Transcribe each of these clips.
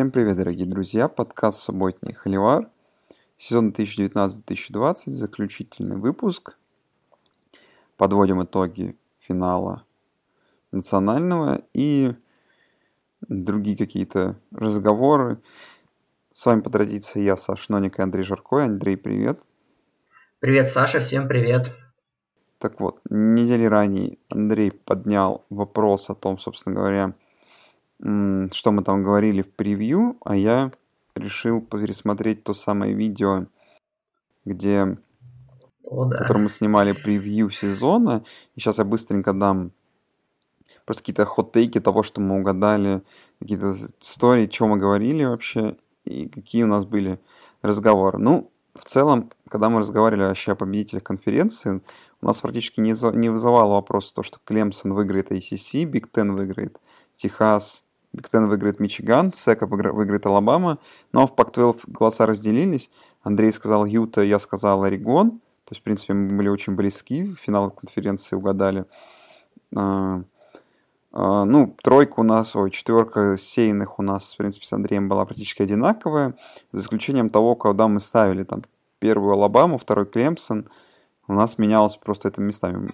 Всем привет, дорогие друзья, подкаст «Субботний холивар», сезон 2019-2020, заключительный выпуск. Подводим итоги финала национального и другие какие-то разговоры. С вами по традиции я, Саша Ноник и Андрей Жаркой. Андрей, привет. Привет, Саша, всем привет. Так вот, недели ранее Андрей поднял вопрос о том, собственно говоря, что мы там говорили в превью, а я решил пересмотреть то самое видео, где, которое мы снимали превью сезона. И сейчас я быстренько дам просто какие-то хот-тейки того, что мы угадали, какие-то истории, что мы говорили вообще и какие у нас были разговоры. Ну, в целом, когда мы разговаривали вообще о победителях конференции, у нас практически не вызывало вопроса то, что Клемсон выиграет ACC, Биг Тен выиграет Техас, Биг Тен выиграет Мичиган, Сека выиграет Алабама. Но в Пак-12 голоса разделились. Андрей сказал Юта, я сказал Орегон. То есть, в принципе, мы были очень близки. Финал конференции угадали. Ну, четверка сеянных у нас, в принципе, с Андреем была практически одинаковая. За исключением того, когда мы ставили там первую Алабаму, второй Клемсон. У нас менялось просто это местами.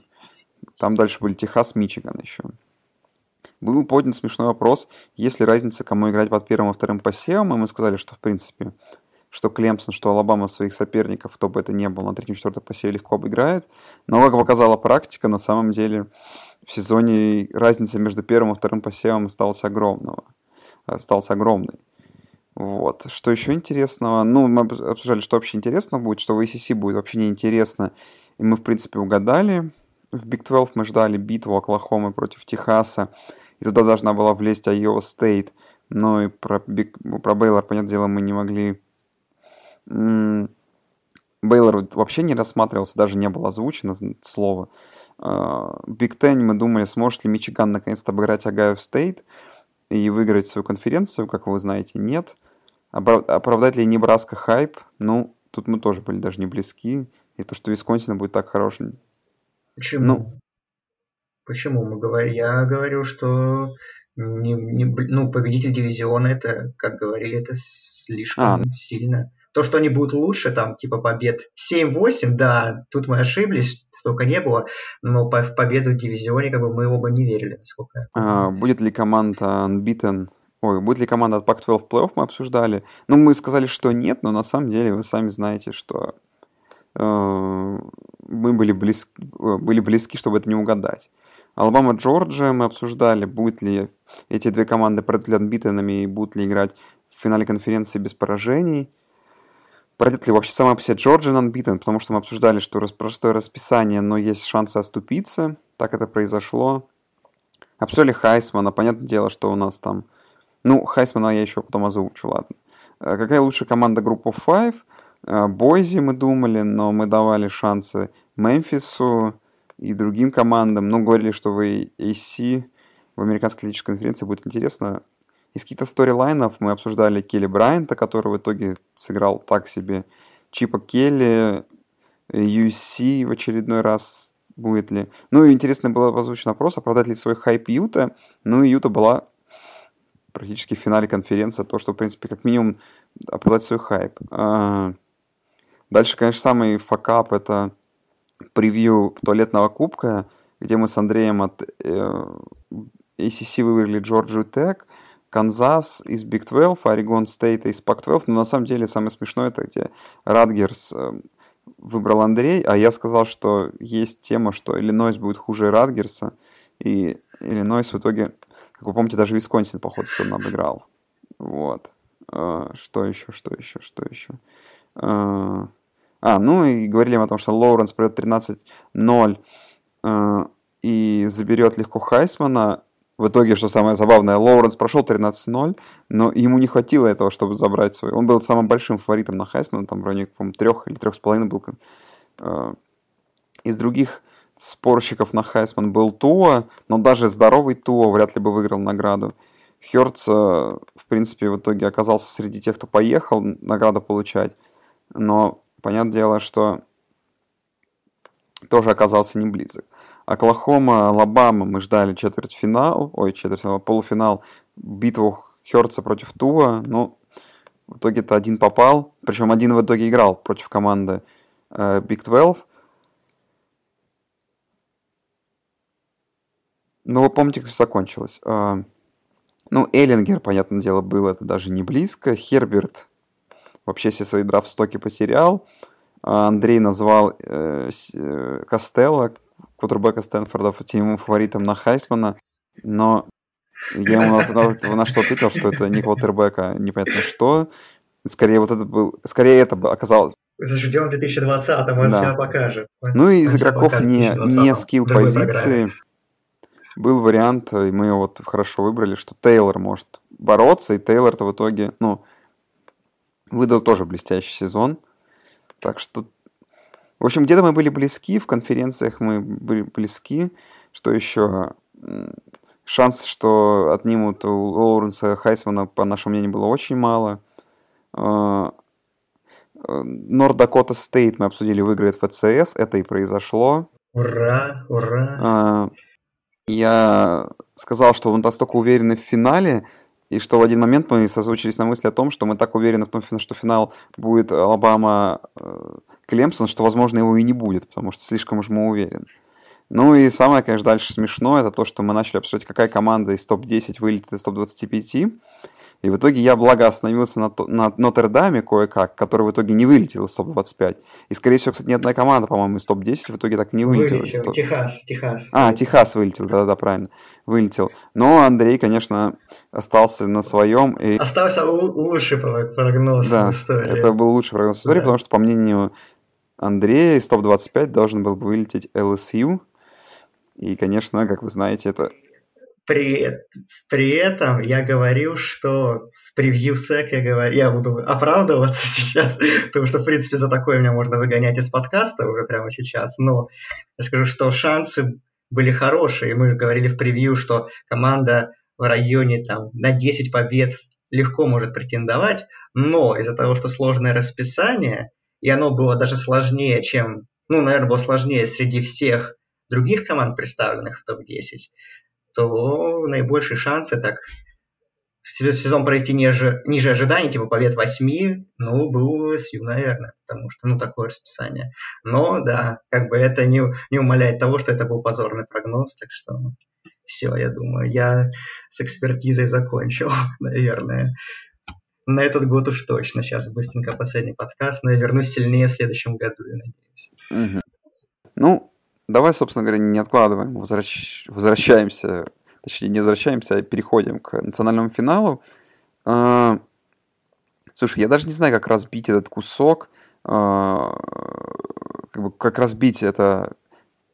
Там дальше были Техас, Мичиган еще. Был поднят смешной вопрос, есть ли разница, кому играть под первым и вторым посевом, и мы сказали, что в принципе, что Клемсон, что Алабама своих соперников, кто бы это ни был, на третьем-четвертом посеве легко обыграет. Но, как показала практика, на самом деле в сезоне разница между первым и вторым посевом осталась огромной. Вот. Что еще интересного? Ну, мы обсуждали, что вообще интересно будет, что в ACC будет вообще неинтересно, и мы, в принципе, угадали. В Big 12 мы ждали битву Оклахомы против Техаса, и туда должна была влезть Ohio State, но и про Baylor, понятное дело, мы не могли. Baylor вообще не рассматривался, даже не было озвучено слово. Big Ten мы думали, сможет ли Мичиган наконец-то обыграть Ohio State и выиграть свою конференцию, как вы знаете, нет. Оправдать ли Небраска хайп? Ну, тут мы тоже были даже не близки, и то, что Висконсин будет так хорош. Почему? Ну. Почему мы говорим? Я говорю, что победитель дивизиона, это, как говорили, это слишком сильно. То, что они будут лучше, там, типа побед 7-8, да, тут мы ошиблись, столько не было, но в победу в дивизионе, как бы, мы оба не верили, насколько. Будет ли команда от Pac-12 в плей-офф, мы обсуждали. Ну, мы сказали, что нет, но на самом деле вы сами знаете, что мы были близки, чтобы это не угадать. Алабама, Джорджия мы обсуждали, будут ли эти две команды пройдут ли отбитыми и будут ли играть в финале конференции без поражений. Пройдет ли вообще сама по себе Джорджия unbeaten, потому что мы обсуждали, что простое расписание, но есть шансы оступиться. Так это произошло. Обсуждали Хайсмана. Понятное дело, что у нас там... Ну, Хайсмана я еще потом озвучу, ладно. Какая лучшая команда группы 5? Бойзи мы думали, но мы давали шансы Мемфису и другим командам. Ну, говорили, что в ACC, в Американской Атлетической Конференции будет интересно. Из каких-то сторилайнов мы обсуждали Келли Брайанта, который в итоге сыграл так себе. Чипа Келли, USC в очередной раз будет ли. Ну, и интересный был озвучен вопрос, оправдать ли свой хайп Юта. Ну, и Юта была практически в финале конференции. То, что, в принципе, как минимум оправдать свой хайп. Дальше, конечно, самый факап — это превью туалетного кубка, где мы с Андреем от ACC выиграли Джорджию Тек, Канзас из Big 12, Орегон Стейта из Пак-12. Но на самом деле самое смешное — это где Радгерс выбрал Андрей, а я сказал, что есть тема, что Иллинойс будет хуже Радгерса, и Иллинойс в итоге, как вы помните, даже Висконсин, походу, сегодня обыграл. Вот. Что еще? Ну и говорили мы о том, что Лоуренс придет 13-0 и заберет легко Хайсмана. В итоге, что самое забавное, Лоуренс прошел 13-0, но ему не хватило этого, чтобы забрать свой. Он был самым большим фаворитом на Хайсмана, там в районе, по-моему, 3 или 3,5 был. Из других спорщиков на Хайсман был Туа, но даже здоровый Туа вряд ли бы выиграл награду. Хёртс, в принципе, в итоге оказался среди тех, кто поехал награду получать. Но, понятное дело, что тоже оказался не близок. Оклахома, Алабама мы ждали четвертьфинал, полуфинал, битву Хёртса против Туа, но в итоге-то один попал, причем один в итоге играл против команды Big 12. Но вы помните, как все закончилось. Ну, Эллингер, понятное дело, был это даже не близко. Херберт вообще все свои драфт-стоки потерял. Андрей назвал Костелло, квотербека Стэнфорда, теневым фаворитом на Хайсмана. Но я ему на что ответил, что это не квотербека, непонятно что. Скорее это оказалось. Ждем в 2020-м, он себя покажет. Ну и из игроков не скилл-позиции. Был вариант, и мы его вот хорошо выбрали, что Тейлор может бороться, и Тейлор-то в итоге, выдал тоже блестящий сезон. Так что, в общем, где-то мы были близки, в конференциях мы были близки. Что еще? Шанс, что отнимут у Лоуренса Хайсмана, по нашему мнению, было очень мало. Норд-Дакота Стейт мы обсудили, выиграет ФЦС, это и произошло. Ура, ура! Я сказал, что мы настолько уверены в финале, и что в один момент мы созвучились на мысли о том, что мы так уверены в том, что финал будет Алабама-Клемсон, что, возможно, его и не будет, потому что слишком уж мы уверены. Ну и самое, конечно, дальше смешное, это то, что мы начали обсуждать, какая команда из топ-10 вылетит из топ-25. И в итоге я, благо, остановился на Нотр-Даме кое-как, который в итоге не вылетел из топ-25. И, скорее всего, кстати, ни одна команда, по-моему, из топ-10 в итоге так и не вылетела. Вылетел, Техас. Техас вылетел, да-да-да, правильно, вылетел. Но Андрей, конечно, остался на своем. И... Остался лучший прогноз в истории. Да, это был лучший прогноз в истории, потому что, по мнению Андрея, из топ-25 должен был вылететь LSU. И, конечно, как вы знаете, это... При этом я говорил, что в превью-сек я буду оправдываться сейчас, потому что, в принципе, за такое меня можно выгонять из подкаста уже прямо сейчас, но я скажу, что шансы были хорошие. Мы говорили в превью, что команда в районе на 10 побед легко может претендовать, но из-за того, что сложное расписание, и оно было даже сложнее, чем, наверное, было сложнее среди всех других команд, представленных в топ-10, то наибольшие шансы так сезон провести ниже ожиданий, типа побед 8, был LSU, наверное, потому что, такое расписание. Но, да, как бы это не умаляет того, что это был позорный прогноз, так что все, я думаю, я с экспертизой закончил, наверное. На этот год уж точно, сейчас быстренько последний подкаст, но я вернусь сильнее в следующем году, я надеюсь. Давай, собственно говоря, не откладываем, не возвращаемся, а переходим к национальному финалу. Слушай, я даже не знаю, как разбить этот кусок, как разбить эту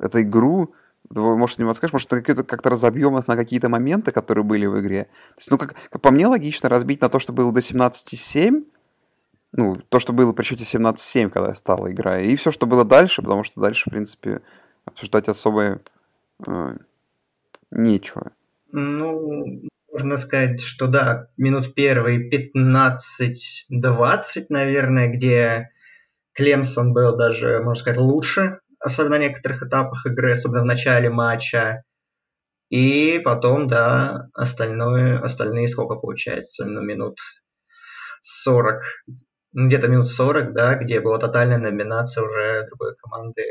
игру. Может, не подскажешь, может, как-то разобьем их на какие-то моменты, которые были в игре. То есть, по мне, логично разбить на то, что было до 17,7. То, что было при счете 17,7, когда стала игра, и все, что было дальше, потому что дальше, в принципе... обсуждать особо нечего. Можно сказать, что да, минут первые 15-20, наверное, где Клемсон был даже, можно сказать, лучше, особенно на некоторых этапах игры, особенно в начале матча. И потом, да, остальные сколько получается? Минут 40. Где-то минут 40, да, где была тотальная номинация уже другой команды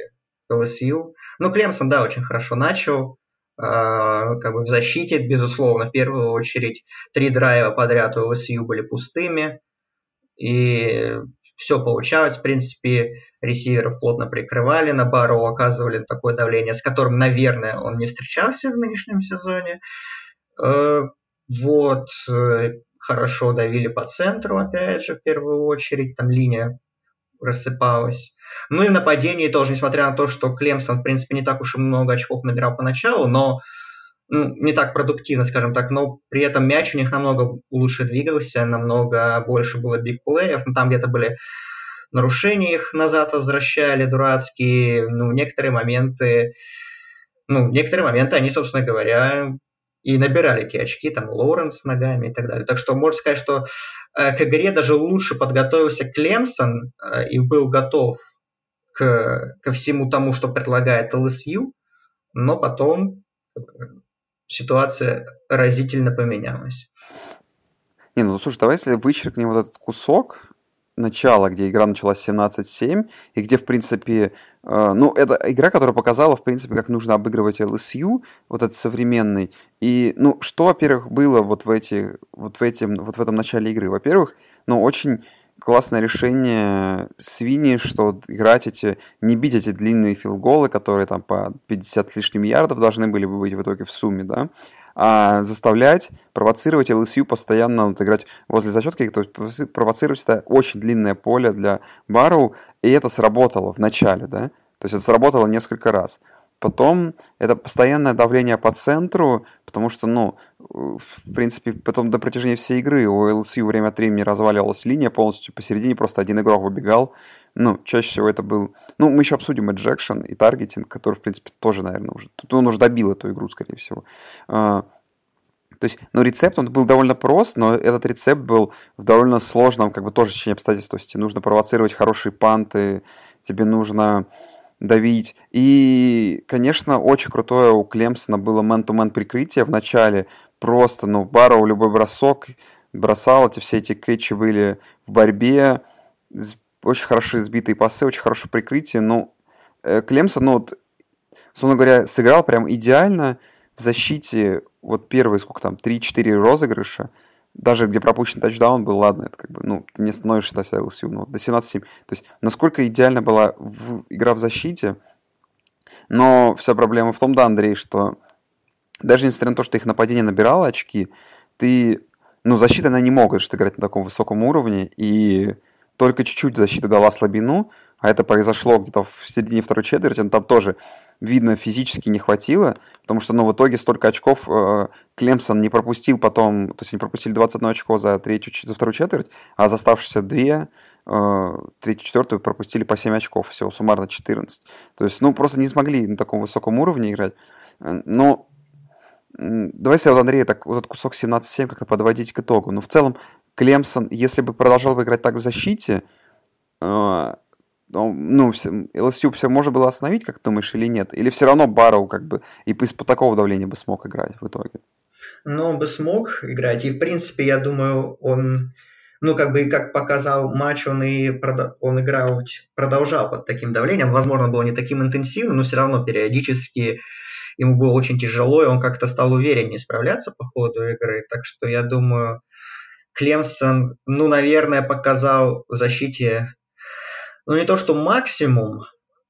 LSU. Клемсон, да, очень хорошо начал. В защите, безусловно, в первую очередь. 3 драйва подряд у LSU были пустыми. И все получалось. В принципе, ресиверов плотно прикрывали. На Бару оказывали такое давление, с которым, наверное, он не встречался в нынешнем сезоне. Хорошо давили по центру, опять же, в первую очередь. Там линия рассыпалось. И нападение тоже, несмотря на то, что Клемсон, в принципе, не так уж и много очков набирал поначалу, но не так продуктивно, скажем так, но при этом мяч у них намного лучше двигался, намного больше было бигплеев, там где-то были нарушения, их назад возвращали дурацкие, некоторые моменты они, собственно говоря, и набирали эти очки, Лоуренс ногами и так далее. Так что можно сказать, что к игре даже лучше подготовился Клемсон и был готов ко всему тому, что предлагает LSU, но потом ситуация разительно поменялась. Не, ну слушай, давай если вычеркнем вот этот кусок начала, где игра началась 17-7, и где, в принципе, ну, это игра, которая показала, в принципе, как нужно обыгрывать LSU, вот этот современный. И, ну, что, во-первых, было вот в этом начале игры? Во-первых, ну, очень классное решение Свини, что играть не бить эти длинные филголы, которые там по 50 с лишним ярдов должны были бы быть в итоге в сумме, да, а заставлять, провоцировать LSU постоянно вот, играть возле зачетки, то есть провоцировать это очень длинное поле для Бару, и это сработало в начале, да, то есть это сработало несколько раз. Потом это постоянное давление по центру, потому что, ну, в принципе, потом до протяжения всей игры у LSU время от времени разваливалась линия полностью посередине, просто один игрок выбегал. Ну, чаще всего это был... Ну, мы еще обсудим эджекшн и таргетинг, который, в принципе, тоже, наверное, уже... Тут он уже добил эту игру, скорее всего. То есть, ну, рецепт, он был довольно прост, но этот рецепт был в довольно сложном, как бы, тоже течение обстоятельств. То есть, нужно провоцировать хорошие панты, тебе нужно... давить. И, конечно, очень крутое у Клемсона было мэн-ту-мэн прикрытие в начале. Просто, ну, Барроу любой бросок бросал. Все эти кэтчи были в борьбе. Очень хорошие сбитые пасы, очень хорошее прикрытие. Ну, Клемсон, ну, вот, собственно говоря, сыграл прям идеально в защите. Вот первые, сколько там, 3-4 розыгрыша. Даже где пропущен тачдаун был, ладно, это как бы, ну, ты не становишься до LSU, но до 17-7. То есть, насколько идеально была игра в защите, но вся проблема в том, да, Андрей, что даже несмотря на то, что их нападение набирало очки, ты, ну, защита, она не может играть на таком высоком уровне, и только чуть-чуть защита дала слабину, а это произошло где-то в середине второй четверти, но там тоже, видно, физически не хватило, потому что, ну, в итоге столько очков Клемсон не пропустил потом, то есть они пропустили 21 очко за вторую четверть, а за оставшиеся две, третью, четвертую пропустили по 7 очков, всего суммарно 14. То есть, ну, просто не смогли на таком высоком уровне играть. Но давай я вот, Андрей, так, вот этот кусок 17-7 как-то подводить к итогу. Но в целом Клемсон, если бы продолжал бы играть так в защите, ну, LSU все можно было остановить, как ты думаешь, или нет? Или все равно Барроу как бы и из-под такого давления бы смог играть в итоге? Ну, он бы смог играть, и, в принципе, я думаю, он, ну, как бы, как показал матч, он играл, продолжал под таким давлением, возможно, было не таким интенсивным, но все равно периодически ему было очень тяжело, и он как-то стал увереннее справляться по ходу игры, так что, я думаю, Клемсон, ну, наверное, показал в защите... Ну, не то, что максимум,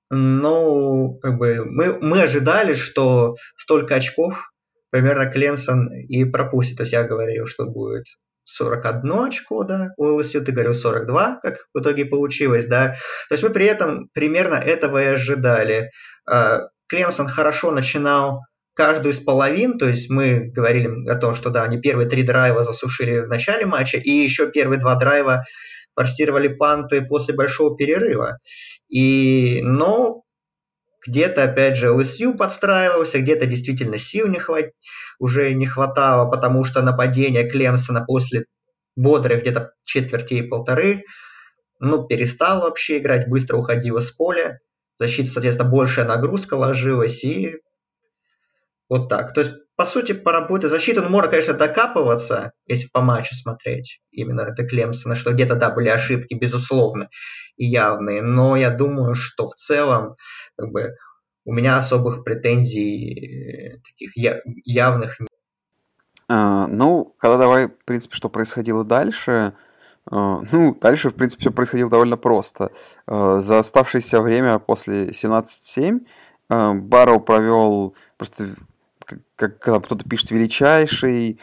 но как бы мы ожидали, что столько очков примерно Клемсон и пропустит. То есть я говорил, что будет 41 очко, да, у LSU, ты говорил 42, как в итоге получилось, да. То есть мы при этом примерно этого и ожидали. Клемсон хорошо начинал каждую из половин, то есть мы говорили о том, что, да, они первые 3 драйва засушили в начале матча, и еще первые 2 драйва форсировали панты после большого перерыва. Но где-то, опять же, LSU подстраивался, где-то действительно сил уже не хватало, потому что нападение Клемсона после бодрых где-то четвертей и полторы, ну, перестал вообще играть, быстро уходило с поля. Защита, соответственно, большая нагрузка ложилась, и вот так. То есть, по сути, по работе защиты, ну, можно, конечно, докапываться, если по матчу смотреть, именно это Клемсона, что где-то, да, были ошибки, безусловно, и явные, но я думаю, что в целом, как бы, у меня особых претензий таких явных нет. Ну, когда давай, в принципе, что происходило дальше, ну, дальше, в принципе, все происходило довольно просто. За оставшееся время после 17-7 Барроу провел просто... Как кто-то пишет величайший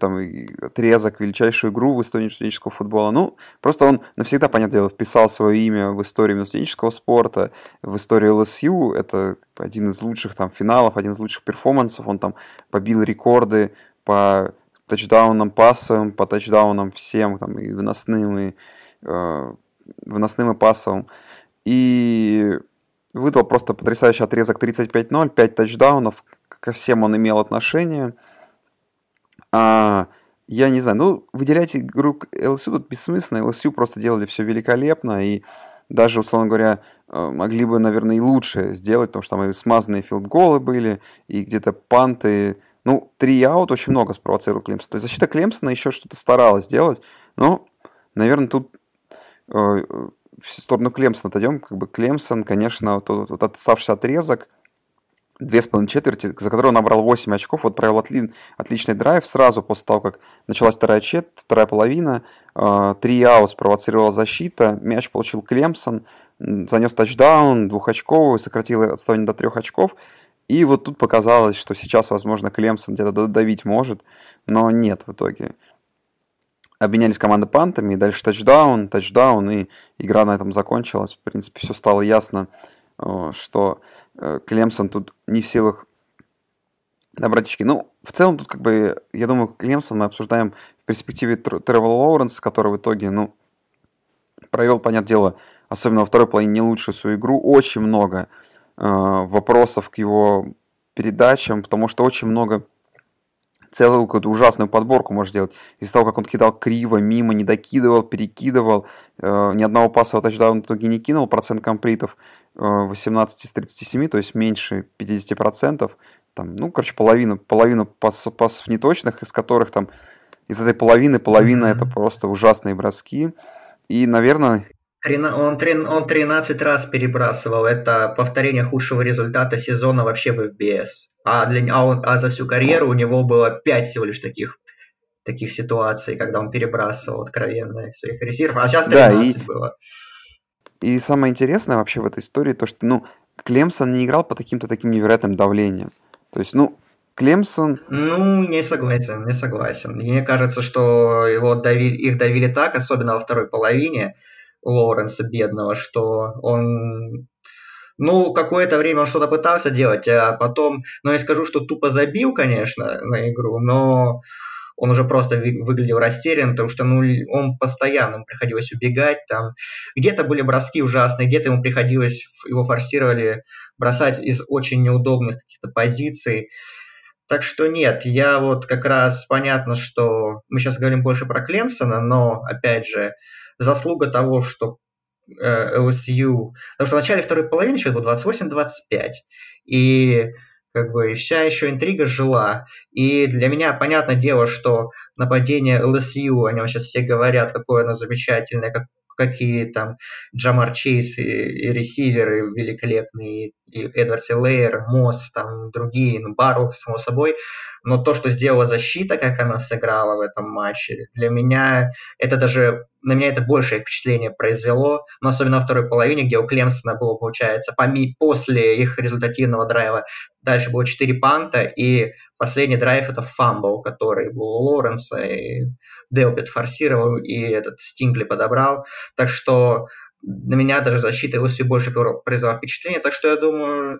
там, отрезок, величайшую игру в истории студенческого футбола. Ну, просто он навсегда, понятное дело, вписал свое имя в историю студенческого спорта, в историю LSU. Это один из лучших там финалов, один из лучших перформансов. Он там побил рекорды по тачдаунам пассовым, по тачдаунам всем, там, и выносным, и пассовым. И выдал просто потрясающий отрезок 35-0, 5 тачдаунов. Ко всем он имел отношение. Я не знаю, ну, выделять игру LSU тут бессмысленно. LSU просто делали все великолепно. И даже, условно говоря, могли бы, наверное, и лучше сделать, потому что там и смазанные филдголы были, и где-то панты. Ну, 3 аут очень много спровоцировал Клемсон. То есть защита Клемсона еще что-то старалась делать, но, наверное, тут в сторону Клемсона отойдем. Как бы Клемсон, конечно, вот отставшийся отрезок, 2,5 четверти, за которую он набрал 8 очков, вот провел отличный драйв сразу после того, как началась вторая половина, 3 аут спровоцировала защита, мяч получил Клемсон, занес тачдаун, 2-очковую, сократил отставание до 3 очков, и вот тут показалось, что сейчас, возможно, Клемсон где-то додавить может, но нет в итоге. Обменялись команды пантами, и дальше тачдаун, и игра на этом закончилась. В принципе, все стало ясно, что Клемсон тут не в силах набрать очки. Ну, в целом, тут, как бы, я думаю, Клемсон мы обсуждаем в перспективе Тревела Лоуренса, который в итоге, ну, провел, понятное дело, особенно во второй половине, не лучшую свою игру. Очень много вопросов к его передачам, потому что очень много, целую какую-то ужасную подборку можешь сделать. Из-за того, как он кидал криво, мимо, не докидывал, перекидывал, ни одного паса в тачдаун в итоге не кинул, процент комплитов 18 из 37, то есть меньше 50%. Там, ну, короче, половину пасов неточных, из которых там из этой половина это просто ужасные броски. И, наверное... Он 13 раз перебрасывал. Это повторение худшего результата сезона вообще в FBS. А за всю карьеру у него было 5 всего лишь таких ситуаций, когда он перебрасывал откровенно своих резервов. А сейчас 13 было. И самое интересное вообще в этой истории то, что, ну, Клемсон не играл по таким невероятным давлением. То есть, ну, Клемсон... Ну, не согласен. Мне кажется, что их давили так, особенно во второй половине, Лоуренса бедного, что он, ну, какое-то время он что-то пытался делать, а потом, ну, я скажу, что тупо забил, конечно, на игру, но он уже просто выглядел растерян, потому что, ну, он постоянно, ему приходилось убегать, там, где-то были броски ужасные, где-то ему приходилось, его форсировали бросать из очень неудобных каких-то позиций. Так что нет, я вот как раз, понятно, что мы сейчас говорим больше про Клемсона, но, опять же, заслуга того, что LSU... Потому что в начале второй половины счет был 28-25. И как бы вся еще интрига жила. И для меня понятное дело, что нападение LSU, о нем сейчас все говорят, какое оно замечательное, какие там Джамар Чейз и ресиверы великолепные, и Эдвардс Эллеер, Мосс, там другие, ну, Бару, само собой. Но то, что сделала защита, как она сыграла в этом матче, для меня это даже... На меня это большее впечатление произвело, но особенно во второй половине, где у Клемсона было, получается, после их результативного драйва дальше было 4 панта, и последний драйв — это фамбл, который был у Лоуренса, и Делпит форсировал, и этот Стингли подобрал. Так что на меня даже защита LSU больше произвела впечатление, так что я думаю,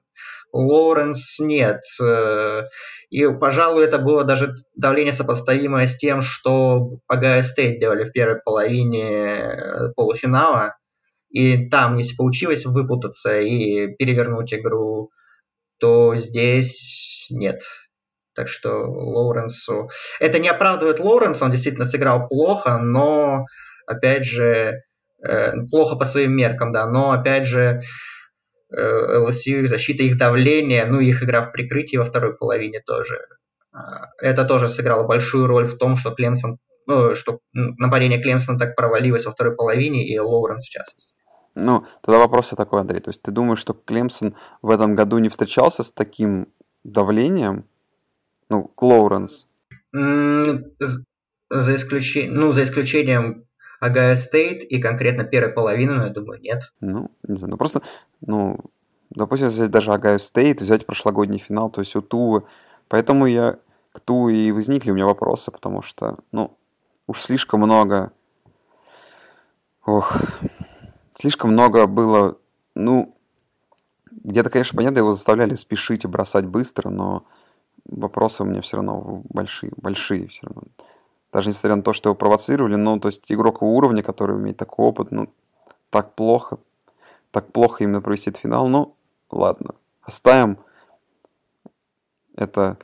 Лоуренс нет. И, пожалуй, это было даже давление сопоставимое с тем, что Ohio State делали в первой половине полуфинала. И там, если получилось выпутаться и перевернуть игру, то здесь нет. Так что Лоуренсу... Это не оправдывает Лоуренса, он действительно сыграл плохо, но, опять же, плохо по своим меркам, да, но, опять же, LSU, их защита, их давление, ну, их игра в прикрытии во второй половине тоже. Это тоже сыграло большую роль в том, что что нападение Клемсона так провалилось во второй половине, и Лоуренс в частности. Ну, тогда вопрос такой, Андрей. То есть ты думаешь, что Клемсон в этом году не встречался с таким давлением? Ну, Лоуренс. За исключением Ohio State и конкретно первой половины, но я думаю, нет. Ну, не знаю, допустим, если даже Ohio State взять прошлогодний финал, то есть у Туа, поэтому я к Туа и возникли у меня вопросы, потому что, ну, уж слишком много было, ну, где-то, конечно, понятно, его заставляли спешить и бросать быстро, но вопросы у меня все равно большие все равно. Даже несмотря на то, что его провоцировали, ну, то есть игрок его уровня, который умеет такой опыт, ну, так плохо именно провести этот финал, ну, ладно, оставим это,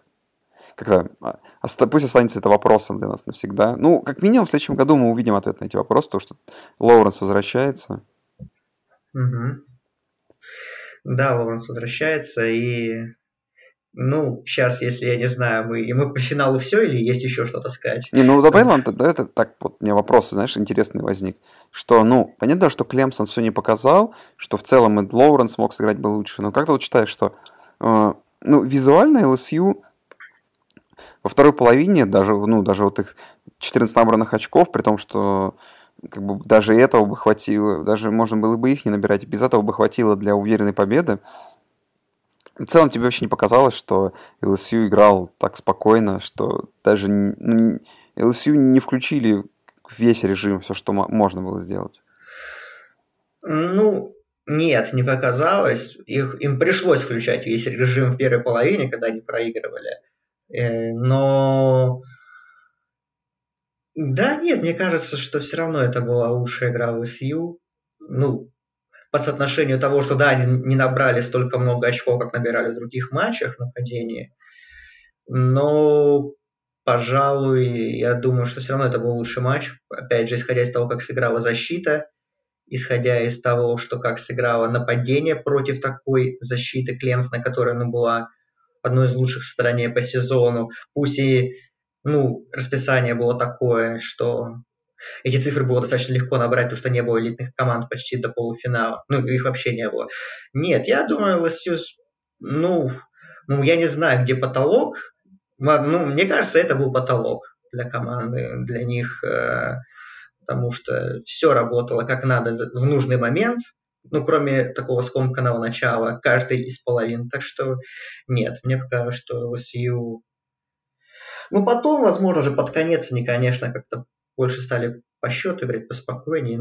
пусть останется это вопросом для нас навсегда. Ну, как минимум, в следующем году мы увидим ответ на эти вопросы, потому что Лоуренс возвращается. Угу. Да, Лоуренс возвращается, и Ну, сейчас, если я не знаю, мы по финалу все или есть еще что-то сказать? Не, ну, за Бейланд, да, это так вот у меня вопрос, знаешь, интересный возник. Что, ну, понятно, что Клемсон все не показал, что в целом и Лоуренс мог сыграть бы лучше, но как ты вот считаешь, что, визуально LSU во второй половине, даже вот их 14 набранных очков, при том, что как бы даже этого бы хватило, даже можно было бы их не набирать, без этого бы хватило для уверенной победы. В целом, тебе вообще не показалось, что LSU играл так спокойно, что даже LSU не включили весь режим, все, что можно было сделать? Ну, нет, не показалось. Им пришлось включать весь режим в первой половине, когда они проигрывали. Но... Да, нет, мне кажется, что все равно это была лучшая игра в LSU. Ну... по соотношению того, что, да, они не набрали столько много очков, как набирали в других матчах на падении, но, пожалуй, я думаю, что все равно это был лучший матч. Опять же, исходя из того, как сыграла защита, исходя из того, что как сыграло нападение против такой защиты Клемсона, которая, была одной из лучших в стране по сезону. Пусть и, расписание было такое, что... Эти цифры было достаточно легко набрать, потому что не было элитных команд почти до полуфинала. Их вообще не было. Нет, я думаю, LSU, я не знаю, где потолок. Мне кажется, это был потолок для команды, для них, потому что все работало как надо в нужный момент. Кроме такого скомканного начала, каждый из половин. Так что нет, мне показалось, что LSU... потом, возможно, уже под конец они, конечно, как-то больше стали по счету играть поспокойнее,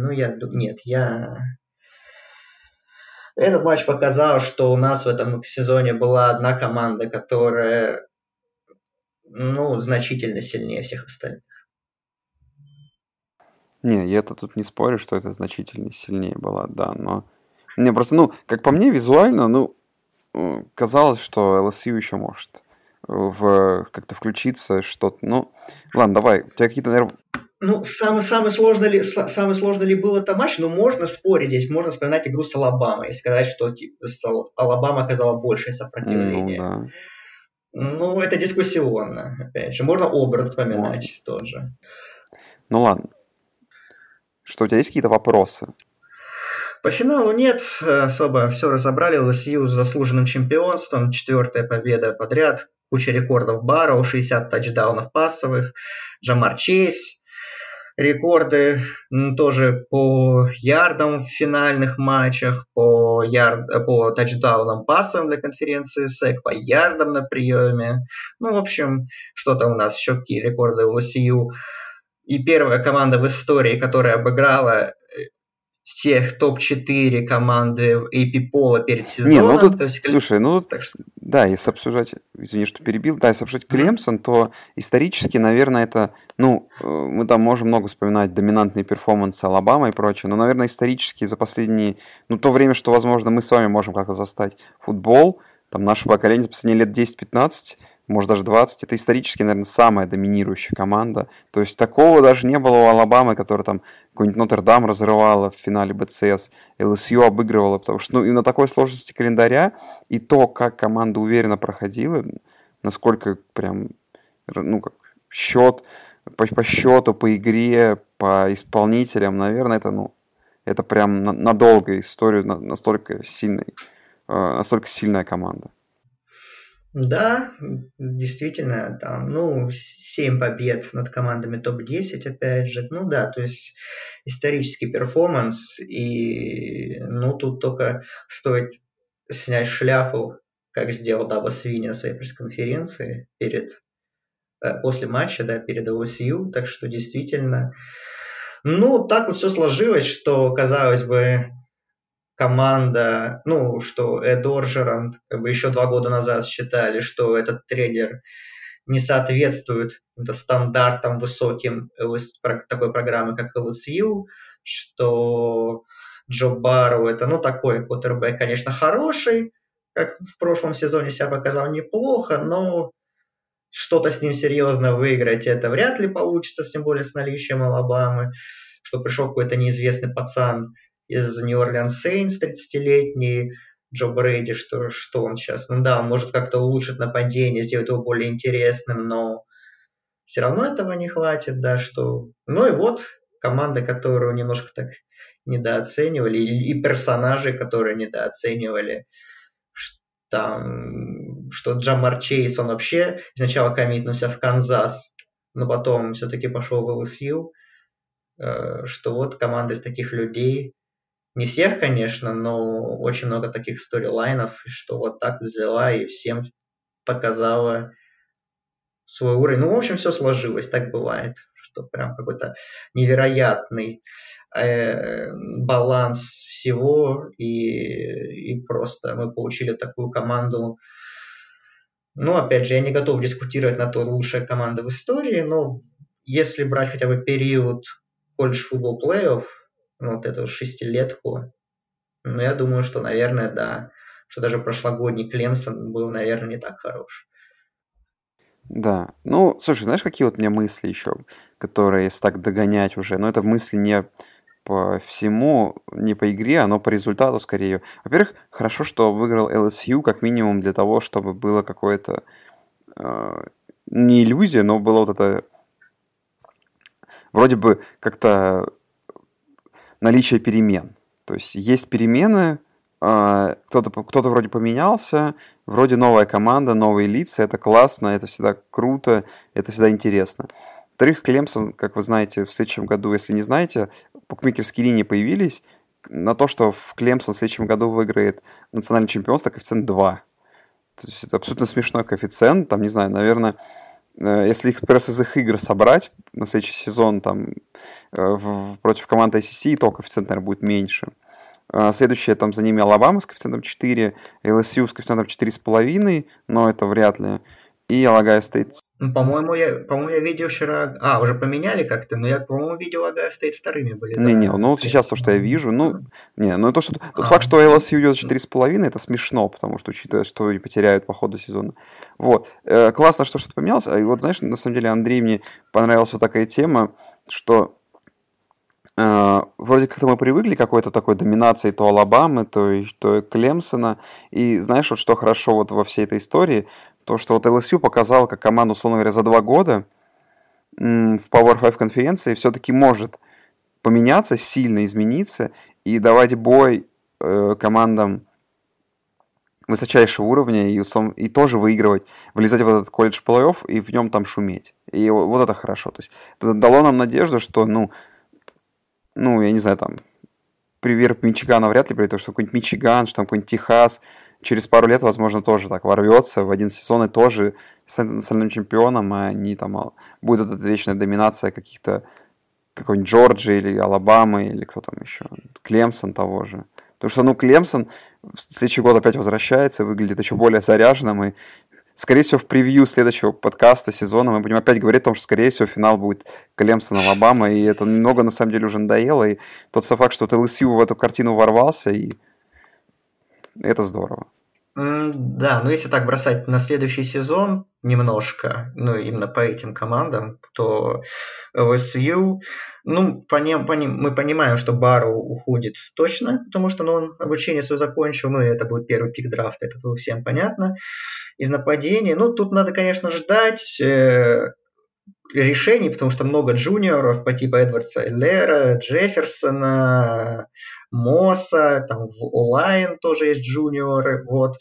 Этот матч показал, что у нас в этом сезоне была одна команда, которая, значительно сильнее всех остальных. Не, я-то тут не спорю, что это значительно сильнее была, да, но... Мне просто, как по мне, визуально, казалось, что LSU еще может как-то включиться, что-то, Ладно, давай, у тебя какие-то, наверное... Самый сложный ли был этот матч? Можно спорить здесь, можно вспоминать игру с Алабамой и сказать, что Алабама оказала большее сопротивление. Да. Это дискуссионно, опять же. Можно Оберн вспоминать тоже. Ладно. Что, у тебя есть какие-то вопросы? По финалу нет, особо все разобрали. LSU с заслуженным чемпионством, 4-я победа подряд, куча рекордов Бару, 60 тачдаунов пассовых, Джамар Чейз. Рекорды тоже по ярдам в финальных матчах, по тачдаунам пассам для конференции СЭК, по ярдам на приеме. В общем, что там у нас еще, какие рекорды у LSU. И первая команда в истории, которая обыграла всех топ-4 команды AP-пола перед сезоном. Если обсуждать, извини, что перебил, если обсуждать Клемсон, то исторически, наверное, это, мы там можем много вспоминать доминантные перформансы Алабамы и прочее, но, наверное, исторически за последние, то время, что, возможно, мы с вами можем как-то застать футбол, там, наше поколение за последние лет 10-15, может, даже 20, это исторически, наверное, самая доминирующая команда. То есть такого даже не было у Алабамы, которая там какой-нибудь Нотр-Дам разрывала в финале БЦС, LSU обыгрывала, потому что именно такой сложности календаря и то, как команда уверенно проходила, насколько прям, как счет, по счету, по игре, по исполнителям, наверное, это прям надолго историю, настолько сильная команда. Да, действительно, там, 7 побед над командами топ-10, опять же, то есть исторический перформанс, и, тут только стоит снять шляпу, как сделал Даба Свини на своей пресс-конференции после матча, перед LSU, так что действительно, так вот все сложилось, что, казалось бы, команда, что Орджерон, еще 2 года назад считали, что этот тренер не соответствует стандартам высоким такой программы, как LSU, что Джо Бару это, такой квотербэк, конечно, хороший, как в прошлом сезоне себя показал неплохо, но что-то с ним серьезно выиграть это вряд ли получится, тем более с наличием Алабамы, что пришел какой-то неизвестный пацан из Нью-Орлеанс Сейнс, 30-летний, Джо Брэди, что он сейчас. Ну да, он может как-то улучшить нападение, сделать его более интересным, но все равно этого не хватит, да, что... Ну и вот команда, которую немножко так недооценивали, и персонажи, которые недооценивали. Там, что Джамар Чейз, он вообще сначала коммитнулся в Канзас, но потом все-таки пошел в LSU, что вот команда из таких людей, не всех, конечно, но очень много таких сторилайнов, что вот так взяла и всем показала свой уровень. Ну, в общем, все сложилось, так бывает, что прям какой-то невероятный баланс всего, и просто мы получили такую команду. Ну, опять же, я не готов дискутировать на то, лучшая команда в истории, но если брать хотя бы период колледж-футбол плей-офф, ну, вот эту шестилетку, ну, я думаю, что, наверное, да, что даже прошлогодний Клемсон был, наверное, не так хорош. Да, ну, слушай, знаешь, какие вот у меня мысли еще, которые, если так догонять уже, но это мысли не по всему, не по игре, а по результату скорее. Во-первых, хорошо, что выиграл LSU, как минимум для того, чтобы было какое-то, не иллюзия, но было вот это, вроде бы как-то наличие перемен. То есть перемены, кто-то вроде поменялся, вроде новая команда, новые лица, это классно, это всегда круто, это всегда интересно. Во-вторых, Клемсон, как вы знаете, в следующем году, если не знаете, букмекерские линии появились на то, что в Клемсон в следующем году выиграет национальный чемпионство, коэффициент 2. То есть это абсолютно смешной коэффициент, там, не знаю, наверное, если экспресс из их игр собрать на следующий сезон там, против команды ACC, то коэффициент, наверное, будет меньше. Следующее там за ними Алабама с коэффициентом 4, LSU с коэффициентом 4,5, но это вряд ли, и Ohio State. По-моему, я видел вчера... уже поменяли как-то, но я, по-моему, видел Ohio State вторыми были. Ну сейчас то, что я вижу, тот факт, что LSU идет 4,5, это смешно, потому что, учитывая, что они потеряют по ходу сезона. Вот. Классно, что что-то поменялось. И вот, знаешь, на самом деле, Андрей, мне понравилась вот такая тема, что... вроде как-то мы привыкли к какой-то такой доминации то Алабамы, то Клемсона. И знаешь, вот что хорошо вот во всей этой истории, то, что вот LSU показал, как команда, условно говоря, за 2 года в Power 5 конференции все-таки может поменяться, сильно измениться и давать бой командам высочайшего уровня и тоже выигрывать, вылезать в этот колледж плей-офф и в нем там шуметь. И вот это хорошо. То есть это дало нам надежду, что, я не знаю, там, пример Мичигана вряд ли придет, что какой-нибудь Мичиган, что там какой-нибудь Техас через пару лет, возможно, тоже так ворвется в один сезон и тоже станет национальным чемпионом, а не там будет вот эта вечная доминация какой-нибудь Джорджии или Алабамы, или кто там еще, Клемсон того же. Потому что, Клемсон в следующий год опять возвращается, выглядит еще более заряженным, и, скорее всего, в превью следующего подкаста сезона мы будем опять говорить о том, что, скорее всего, финал будет Клемсон-Алабама, и это немного, на самом деле, уже надоело, и тот факт, что LSU в эту картину ворвался, и это здорово. Да, если так бросать на следующий сезон немножко, именно по этим командам, то LSU, мы понимаем, что Бару уходит точно, потому что он обучение свое закончил, и это будет первый пик драфта, это всем понятно, из нападения. Тут надо, конечно, ждать решений, потому что много джуниоров по типу Эдвардса Эллера, Джефферсона, Мосса, там в Олайн тоже есть джуниоры, вот.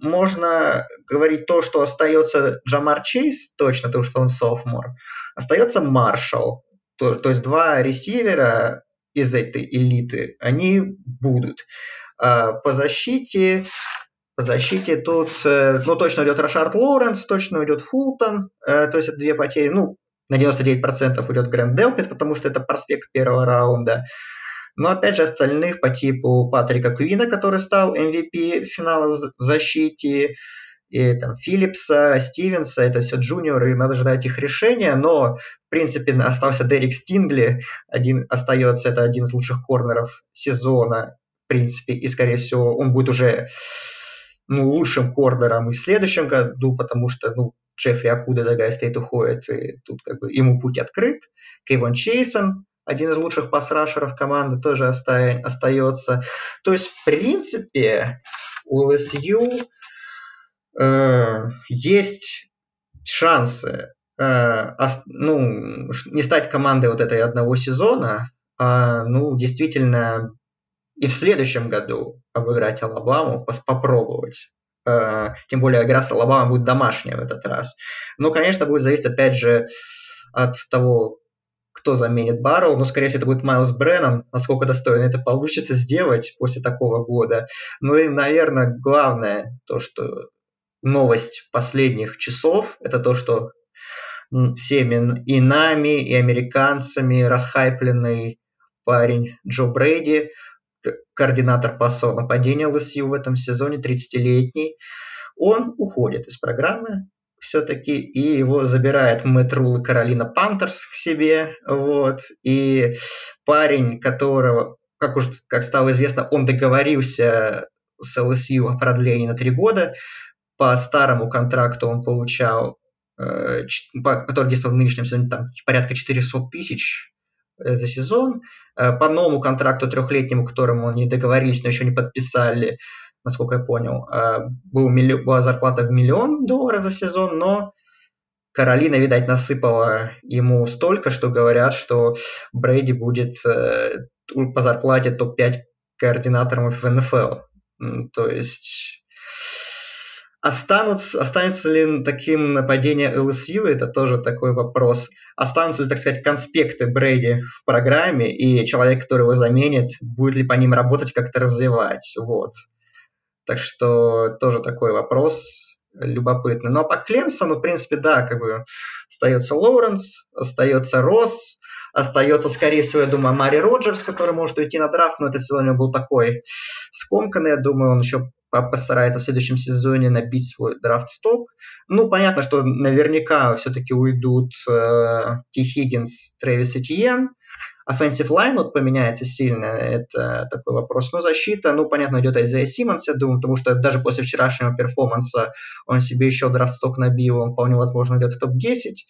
Можно говорить то, что остается Джамар Чейз, точно, потому что он софтмор, остается Маршалл, то есть 2 ресивера из этой элиты, они будут. А по защите тут, точно уйдет Рашард Лоуренс, точно уйдет Фултон, то есть это 2 потери, на 99% уйдет Грэнт Делпит, потому что это проспект первого раунда. Но, опять же, остальных по типу Патрика Квина, который стал MVP финала в защите, и там Филлипса, Стивенса, это все джуниоры, надо ждать их решения, но, в принципе, остался Деррик Стингли, это один из лучших корнеров сезона, в принципе, и, скорее всего, он будет уже лучшим корнером и в следующем году, потому что, Джеффри Акуда, Ohio State уходит, и тут ему путь открыт. Кэйвон Чейсон один из лучших пас-рашеров команды тоже остается. То есть, в принципе, у LSU есть шансы не стать командой вот этой одного сезона, а действительно и в следующем году обыграть Алабаму, попробовать. Тем более игра с Алабамой будет домашняя в этот раз. Но, конечно, будет зависеть, опять же, от того, кто заменит Бару. Но, скорее всего, это будет Майлз Бреннан. Насколько достойно это получится сделать после такого года. Ну и, наверное, главное, то, что новость последних часов, это то, что всеми и нами, и американцами расхайпленный парень Джо Брэди, координатор пасового нападения ЛСЮ в этом сезоне, 30-летний, он уходит из программы все-таки, и его забирает Мэтт Рул и Каролина Пантерс к себе, вот, и парень, которого, как стало известно, он договорился с ЛСЮ о продлении на 3 года, по старому контракту он получал, который действовал в нынешнем сезоне, там, порядка 400 тысяч за сезон. По новому контракту трехлетнему, которому они договорились, но еще не подписали, насколько я понял, была зарплата в $1 миллион за сезон, но Каролина, видать, насыпала ему столько, что говорят, что Брэди будет по зарплате топ-5 координатором в НФЛ. То есть останется ли таким нападение ЛСЮ, это тоже такой вопрос. Останутся ли, так сказать, конспекты Брэди в программе, и человек, который его заменит, будет ли по ним работать, как-то развивать. Вот. Так что тоже такой вопрос любопытный. Ну а по Клемсону, в принципе, да, как бы остается Лоуренс, остается Росс, остается, скорее всего, я думаю, Амари Роджерс, который может уйти на драфт, но этот сезон у него был такой скомканный, я думаю, он еще постарается в следующем сезоне набить свой драфт-сток. Ну, понятно, что наверняка все-таки уйдут Ти Хиггинс, Трэвис Этьен. Offensive line вот поменяется сильно, это такой вопрос. Но защита, понятно, идет Айзайя Симмонс, я думаю, потому что даже после вчерашнего перформанса он себе еще драфт-сток набил, он вполне возможно идет в топ-10.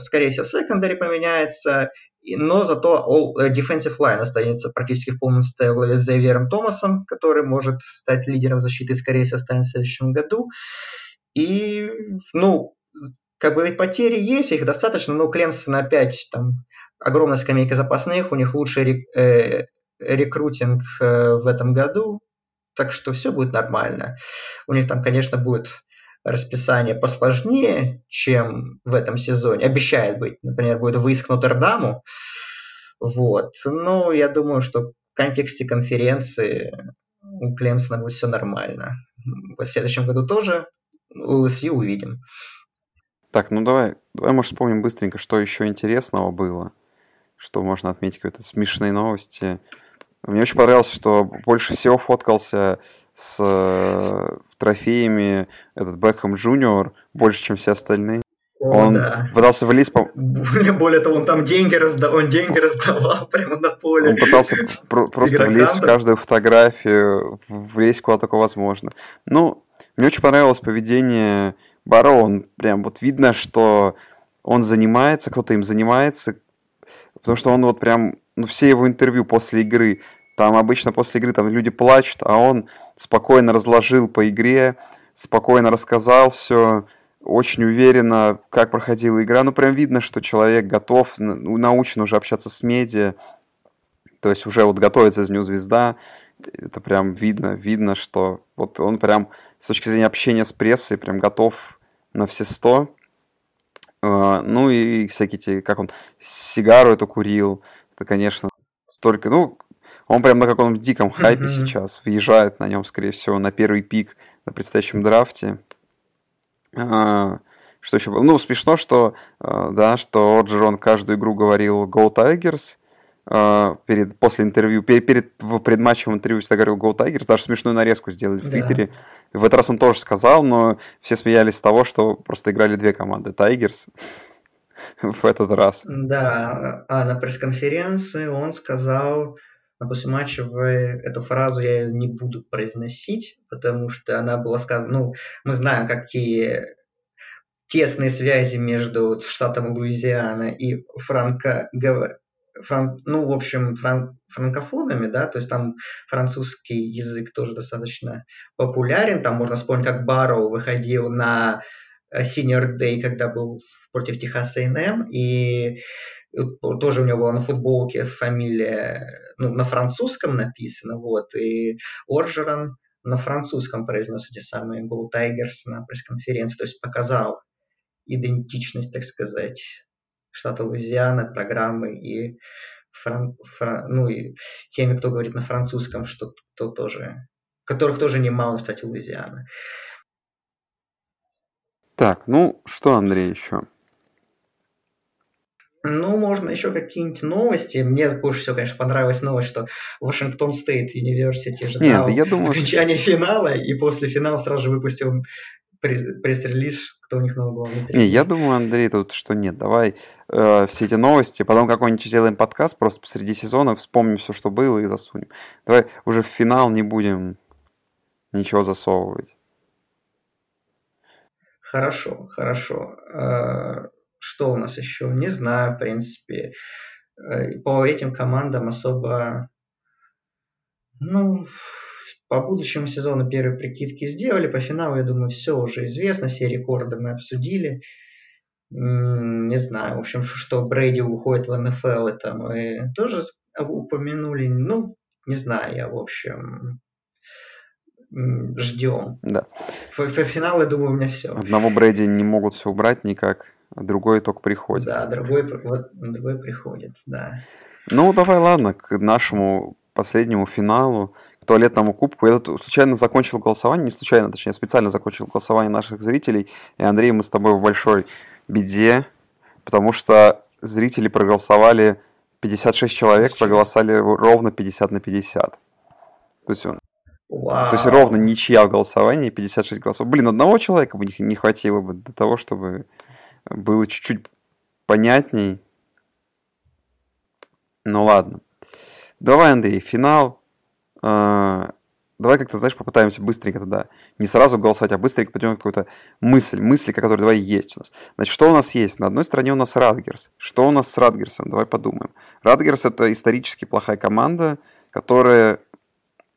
Скорее всего, секондари поменяется, но зато defensive line останется практически в полном составе с Зейвером Томасом, который может стать лидером защиты, скорее всего, останется в следующем году. И, ведь потери есть, их достаточно, но Клемсон опять там огромная скамейка запасных, у них лучший рекрутинг в этом году, так что все будет нормально. У них там, конечно, будет расписание посложнее, чем в этом сезоне. Обещает быть. Например, будет выезд к Нотр-Даму. Вот. Но я думаю, что в контексте конференции у Клемсона будет все нормально. В следующем году тоже у LSU увидим. Так, давай, может, вспомним быстренько, что еще интересного было. Что можно отметить, какие-то смешные новости. Мне очень понравилось, что больше всего фоткался с трофеями этот Бекхэм Джуниор больше, чем все остальные. Он пытался влезть... Более того, он там деньги раздавал прямо на поле. Он пытался просто влезть в каждую фотографию, влезть куда только возможно. Мне очень понравилось поведение Баро. Он прям вот видно, что он занимается, кто-то им занимается, потому что он вот прям... все его интервью после игры... Там обычно после игры люди плачут, а он спокойно разложил по игре, спокойно рассказал все, очень уверенно, как проходила игра. Прям видно, что человек готов, научен уже общаться с медиа, то есть уже вот готовится из него звезда. Это прям видно, что вот он прям с точки зрения общения с прессой прям готов на все 100. И всякие те, как он сигару эту курил, это, конечно, только, он прям на каком-то диком хайпе сейчас. Въезжает на нем, скорее всего, на первый пик на предстоящем драфте. Что еще было? Смешно, что Орджерон каждую игру говорил «Go Tigers». После интервью, в предматчевом интервью всегда говорил «Go Tigers». Даже смешную нарезку сделали в Твиттере. В этот раз он тоже сказал, но все смеялись с того, что просто играли 2 команды «Tigers». В этот раз. Да, а на пресс-конференции он сказал... После матча эту фразу я не буду произносить, потому что она была сказана... мы знаем, какие тесные связи между штатом Луизиана и Франко франкофонами, да, то есть там французский язык тоже достаточно популярен, там можно вспомнить, как Бару выходил на Senior Day, когда был против Техаса A&M, и тоже у него была на футболке фамилия, ну, на французском написана, вот, и Орджерон на французском произнес эти самые Go Tigers на пресс-конференции, то есть показал идентичность, так сказать, штата Луизиана, программы и, ну, и теми, кто говорит на французском, что кто тоже, которых тоже немало в штате Луизиана. Так, ну что, Андрей, еще? Ну, можно еще какие-нибудь новости. Мне больше всего, конечно, понравилась новость, что Washington State University ждал окончания финала, и после финала сразу же выпустил пресс-релиз, кто у них нового главного тренера. Не, я думаю, Андрей, тут что нет. Давай все эти новости, потом какой-нибудь сделаем подкаст, просто посреди сезона вспомним все, что было, и засунем. Давай уже в финал не будем ничего засовывать. Хорошо, хорошо. Что у нас еще? Не знаю, в принципе. По этим командам особо... Ну, по будущему сезону первые прикидки сделали. По финалу, я думаю, все уже известно. Все рекорды мы обсудили. Не знаю, в общем, что Брэди уходит в НФЛ, это мы тоже упомянули. Ну, не знаю я, в общем... Ждем. Да. По финалу, я думаю, у меня все. Одного Брэди не могут все убрать никак, а другой только приходит. Да, другой приходит, да. Ну, давай, ладно, к нашему последнему финалу, к туалетному кубку. Я тут случайно закончил голосование, не случайно, точнее, я специально закончил голосование наших зрителей. И, Андрей, мы с тобой в большой беде, потому что зрители проголосовали, 56 человек проголосовали ровно 50-50. То есть он... Wow. То есть ровно ничья в голосовании, 56 голосов. Блин, одного человека бы не хватило бы для того, чтобы было чуть-чуть понятней. Ну ладно. Давай, Андрей, финал. Давай как-то, знаешь, попытаемся быстренько тогда. Не сразу голосовать, а быстренько пойдем к какой-то мысли. Мысли, которые давай есть у нас. Значит, что у нас есть? На одной стороне у нас Ратгерс. Что у нас с Ратгерсом? Давай подумаем. Ратгерс — это исторически плохая команда, которая...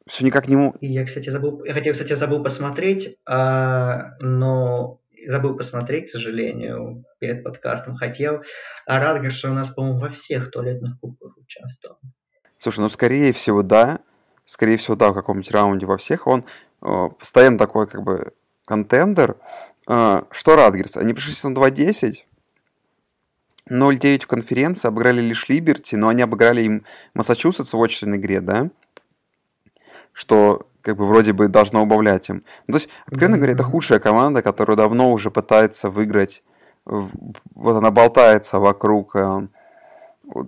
Все никак не могу. Я, кстати, забыл посмотреть, к сожалению, перед подкастом хотел. А Ратгерс у нас, по-моему, во всех туалетных кубках участвовал. Слушай, ну, скорее всего, да. Скорее всего, да, в каком-нибудь раунде во всех. Он постоянно такой, как бы, контендер. Что Ратгерс? Они пришли с 2-10. 0-9 в конференции. Обыграли лишь Либерти, но они обыграли им Массачусетс в очередной игре, да? Что, как бы, вроде бы должно убавлять им. Ну, то есть, откровенно говоря, это худшая команда, которая давно уже пытается выиграть. Вот она болтается вокруг, вот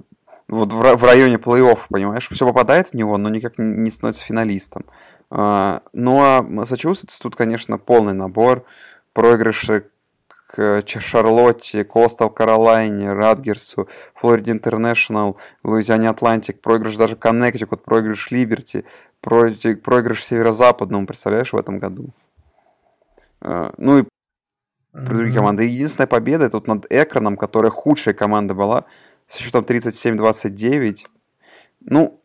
в районе плей-офф, понимаешь? Все попадает в него, но никак не становится финалистом. Ну, а Массачусетс тут, конечно, полный набор. Проигрыши к Шарлотте, Костал Каролайне, Ратгерсу, Флориде Интернешнл, Луизиане Атлантик, проигрыш даже Коннектикут, проигрыш Либерти, проигрыш Северо-Западному, представляешь, в этом году. Ну и другие команды. Единственная победа тут над Экраном, которая худшая команда была, со счетом 37-29. Ну,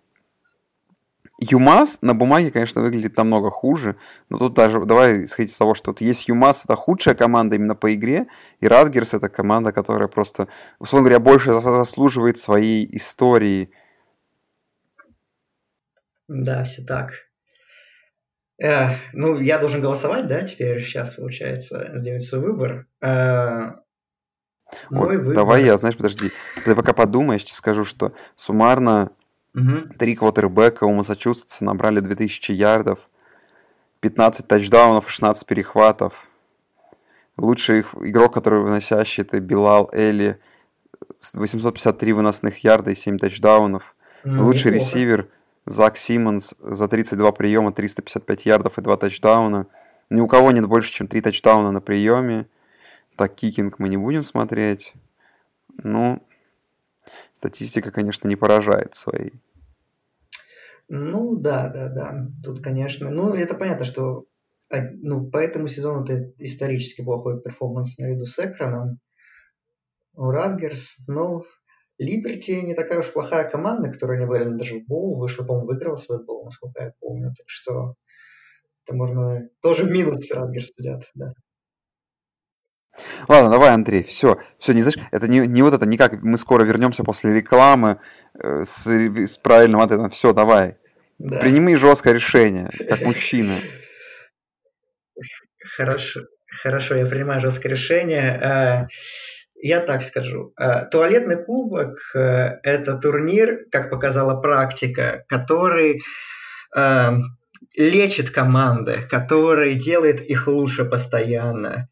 ЮМАС на бумаге, конечно, выглядит намного хуже, но тут даже, давай исходить из того, что тут есть ЮМАС, это худшая команда именно по игре, и Ратгерс — это команда, которая просто, условно говоря, больше заслуживает своей истории. Да, все так. Ну, я должен голосовать, да, теперь сейчас, получается, сделать свой выбор. Мой выбор. Давай я, знаешь, подожди, ты пока подумаешь, тебе скажу, что суммарно 3 квотербека у Массачусетса набрали 2000 ярдов, 15 тачдаунов, 16 перехватов. Лучший игрок, который выносящий, это Билал Эли, 853 выносных ярда и 7 тачдаунов. Лучший ресивер Зак Симмонс за 32 приема, 355 ярдов и 2 тачдауна. Ни у кого нет больше, чем 3 тачдауна на приеме. Так, кикинг мы не будем смотреть. Ну, статистика, конечно, не поражает своей. Ну, да. Тут, конечно... Ну, это понятно, что по этому сезону это исторически плохой перформанс наряду с Экраном. У Ратгерс, ну... Либерти не такая уж плохая команда, которую они выиграли даже в боул, вышла, по-моему, выиграла свой боул, насколько я помню. Так что это можно... Тоже в минус Рангерс идет, да. Ладно, давай, Андрей, все, не знаешь, это не вот это, не как мы скоро вернемся после рекламы с правильным ответом. Все, давай. Да. Прими жесткое решение, как мужчина. Хорошо, я принимаю жесткое решение. Я так скажу. Туалетный кубок – это турнир, как показала практика, который лечит команды, который делает их лучше постоянно.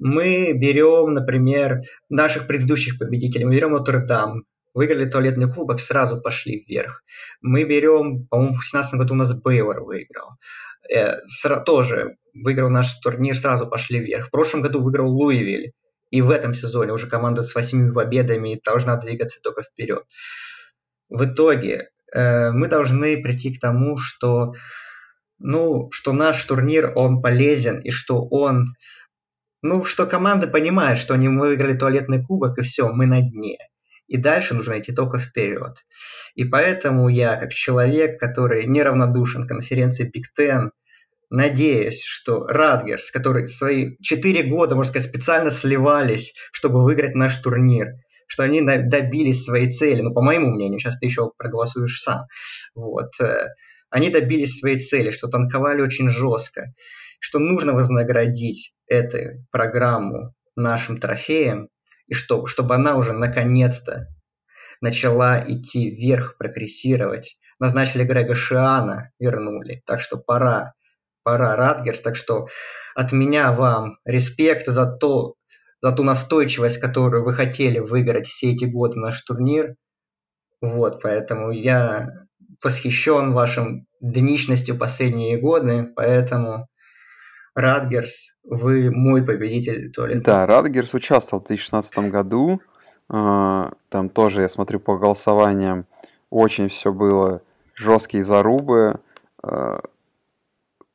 Мы берем, например, наших предыдущих победителей. Мы берем Нотр-Дам. Выиграли туалетный кубок, сразу пошли вверх. Мы берем, по-моему, в 2017 году у нас Baylor выиграл. Тоже выиграл наш турнир, сразу пошли вверх. В прошлом году выиграл Луивиль. И в этом сезоне уже команда с 8 победами должна двигаться только вперед. В итоге мы должны прийти к тому, что наш турнир, он полезен, и что он... что команда понимает, что они выиграли туалетный кубок, и все, мы на дне. И дальше нужно идти только вперед. И поэтому я, как человек, который неравнодушен к конференции Big Ten, надеюсь, что Рутгерс, которые свои 4 года, можно сказать, специально сливались, чтобы выиграть наш турнир, что они добились своей цели, по моему мнению, сейчас ты еще проголосуешь сам, они добились своей цели, что танковали очень жестко, что нужно вознаградить эту программу нашим трофеем, и чтобы она уже наконец-то начала идти вверх, прогрессировать. Назначили Грега Шиана, вернули, так что пора, Рутгерс. Так что от меня вам респект за ту настойчивость, которую вы хотели выиграть все эти годы наш турнир. Поэтому я восхищен вашим днищностью последние годы, поэтому... Рутгерс, вы мой победитель туалета. Да, Рутгерс участвовал в 2016 году. Там тоже, я смотрю, по голосованиям очень все было жесткие зарубы. То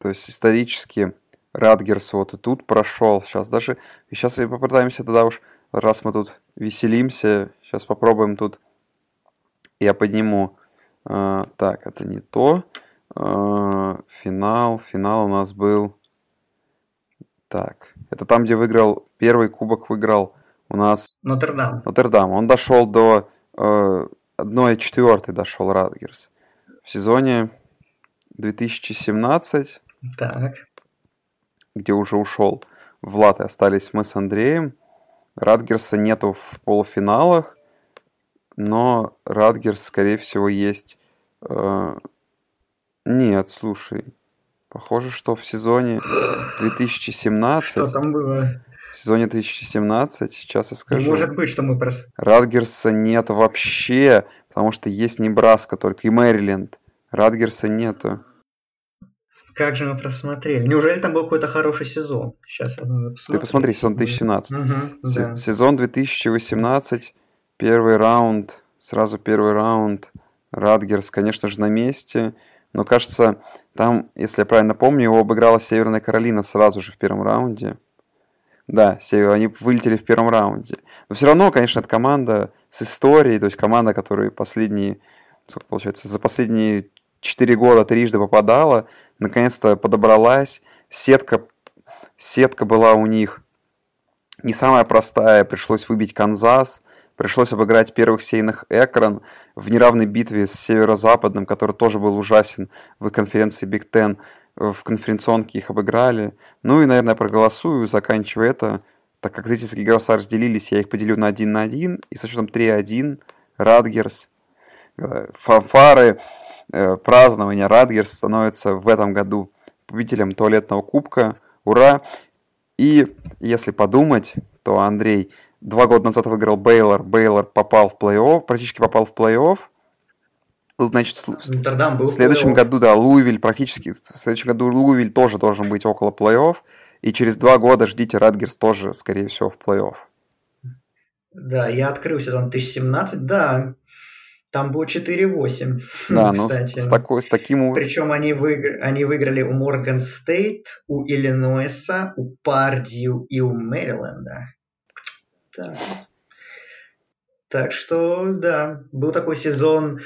есть исторически Рутгерс вот и тут прошел. Сейчас и попытаемся тогда уж, раз мы тут веселимся, сейчас попробуем тут. Я подниму. Так, это не то. Финал у нас был... Так, это там, где первый кубок выиграл у нас... Нотр-Дам. Он дошел до 1/4, дошел Рутгерс. В сезоне 2017, так. Где уже ушел Влад и остались мы с Андреем, Рутгерса нету в полуфиналах, но Рутгерс, скорее всего, есть... Нет, слушай... Похоже, что в сезоне 2017... Что там было? В сезоне 2017, сейчас я скажу... Не может быть, что мы просто... Рутгерса нет вообще, потому что есть Небраска только и Мэриленд. Рутгерса нету. Как же мы просмотрели? Неужели там был какой-то хороший сезон? Сейчас я посмотрю. Ты посмотри, сезон 2017. Угу, да. Сезон 2018, первый раунд. Рутгерс, конечно же, на месте... Но, кажется, там, если я правильно помню, его обыграла Северная Каролина сразу же в первом раунде. Да, они вылетели в первом раунде. Но все равно, конечно, это команда с историей, то есть команда, которая за последние 4 года трижды попадала, наконец-то подобралась. Сетка была у них не самая простая, пришлось выбить Канзас. Пришлось обыграть первых сеянных Экран в неравной битве с Северо-Западным, который тоже был ужасен в конференции Big Ten. В конференционке их обыграли. Ну и, наверное, проголосую, заканчивая это. Так как зрительские голоса разделились, я их поделю на 1-1. И со счетом 3-1 Рутгерс. Фанфары, празднования. Рутгерс становится в этом году победителем туалетного кубка. Ура! И если подумать, то Андрей... 2 года назад выиграл Бейлор. Бейлор попал в плей-офф, практически попал в плей-офф. Значит, в следующем году Луивиль тоже должен быть около плей-офф. И через 2 года ждите Рутгерс тоже, скорее всего, в плей-офф. Да, я открыл сезон 2017, да. Там было 4-8, да, кстати. С таким... Причем они выиграли у Морган Стейт, у Иллинойса, у Пардью и у Мэриленда. Да. Так что, да, был такой сезон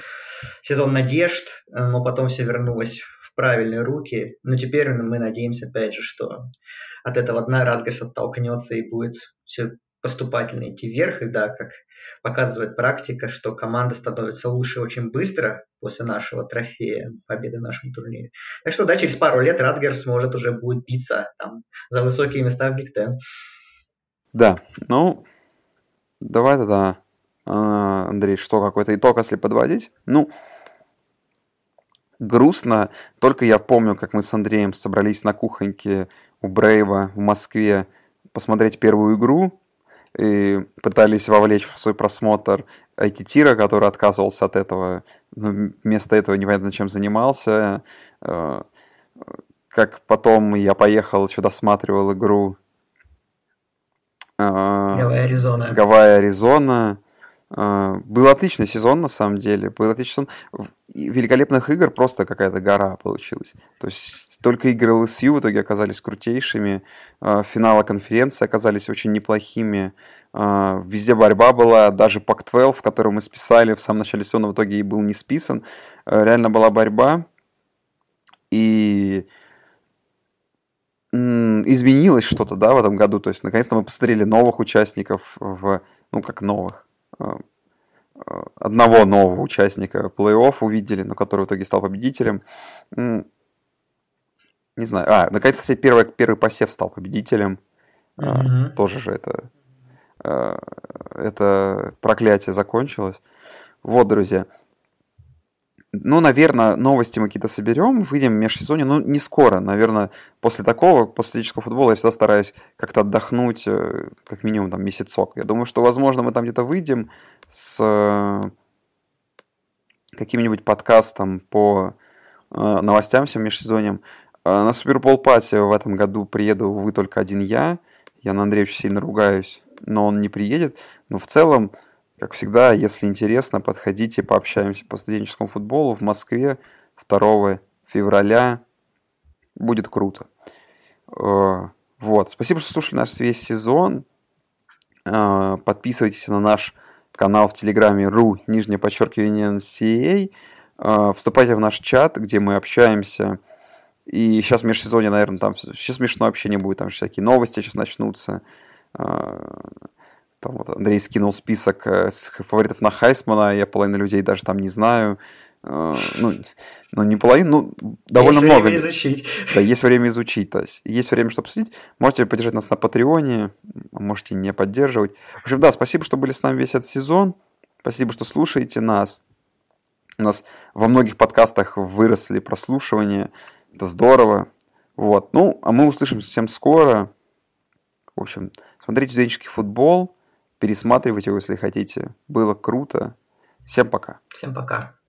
надежд, но потом все вернулось в правильные руки. Но теперь мы надеемся, опять же, что от этого дна Рутгерс оттолкнется и будет все поступательно идти вверх. И да, как показывает практика, что команда становится лучше очень быстро после нашего трофея, победы в нашем турнире. Так что, да, через пару лет Рутгерс может уже будет биться там за высокие места в Биг Тен. Да, ну, давай тогда... Андрей, что, какой-то итог, если подводить? Ну, грустно. Только я помню, как мы с Андреем собрались на кухоньке у Брейва в Москве посмотреть первую игру и пытались вовлечь в свой просмотр Айтитира, который отказывался от этого. Вместо этого непонятно чем занимался. Как потом я поехал, еще досматривал игру Гавайи-Аризона. Был отличный сезон, на самом деле. Был отличный сезон. Великолепных игр просто какая-то гора получилась. То есть только игры ЛСЮ в итоге оказались крутейшими. Финалы конференции оказались очень неплохими. Везде борьба была. Даже Пак-12, который мы списали в самом начале сезона, в итоге и был не списан. Реально была борьба. И... изменилось что-то, да, в этом году. То есть наконец-то мы посмотрели новых участников в... Ну, как новых. Одного нового участника плей-офф увидели, но который в итоге стал победителем. Не знаю. Наконец-то, кстати, первый посев стал победителем. Mm-hmm. Тоже же это проклятие закончилось. Вот, друзья. Ну, наверное, новости мы какие-то соберем, выйдем в межсезонье, но не скоро. Наверное, после такого, после личного футбола я всегда стараюсь как-то отдохнуть, как минимум, там, месяцок. Я думаю, что, возможно, мы там где-то выйдем с каким-нибудь подкастом по новостям всем межсезоньем. На Супербол-пати в этом году приеду, увы, только один я. Я на Андрея очень сильно ругаюсь, но он не приедет. Но в целом... Как всегда, если интересно, подходите, пообщаемся по студенческому футболу в Москве 2 февраля. Будет круто. Вот. Спасибо, что слушали наш весь сезон. Подписывайтесь на наш канал в Телеграме ru_NCA. Вступайте в наш чат, где мы общаемся. И сейчас в межсезонье, наверное, там сейчас смешное общение будет. Там всякие новости сейчас начнутся. Там вот Андрей скинул список фаворитов на Хайсмана, я половину людей даже там не знаю. Ну, не половину, ну, довольно есть много. Есть время изучить. Да, есть время изучить. То есть, есть время, чтобы обсудить. Можете поддержать нас на Патреоне, можете не поддерживать. В общем, да, спасибо, что были с нами весь этот сезон. Спасибо, что слушаете нас. У нас во многих подкастах выросли прослушивания. Это здорово. Вот. Ну, а мы услышимся совсем скоро. В общем, смотрите студенческий футбол. Пересматривайте его, если хотите. Было круто. Всем пока. Всем пока.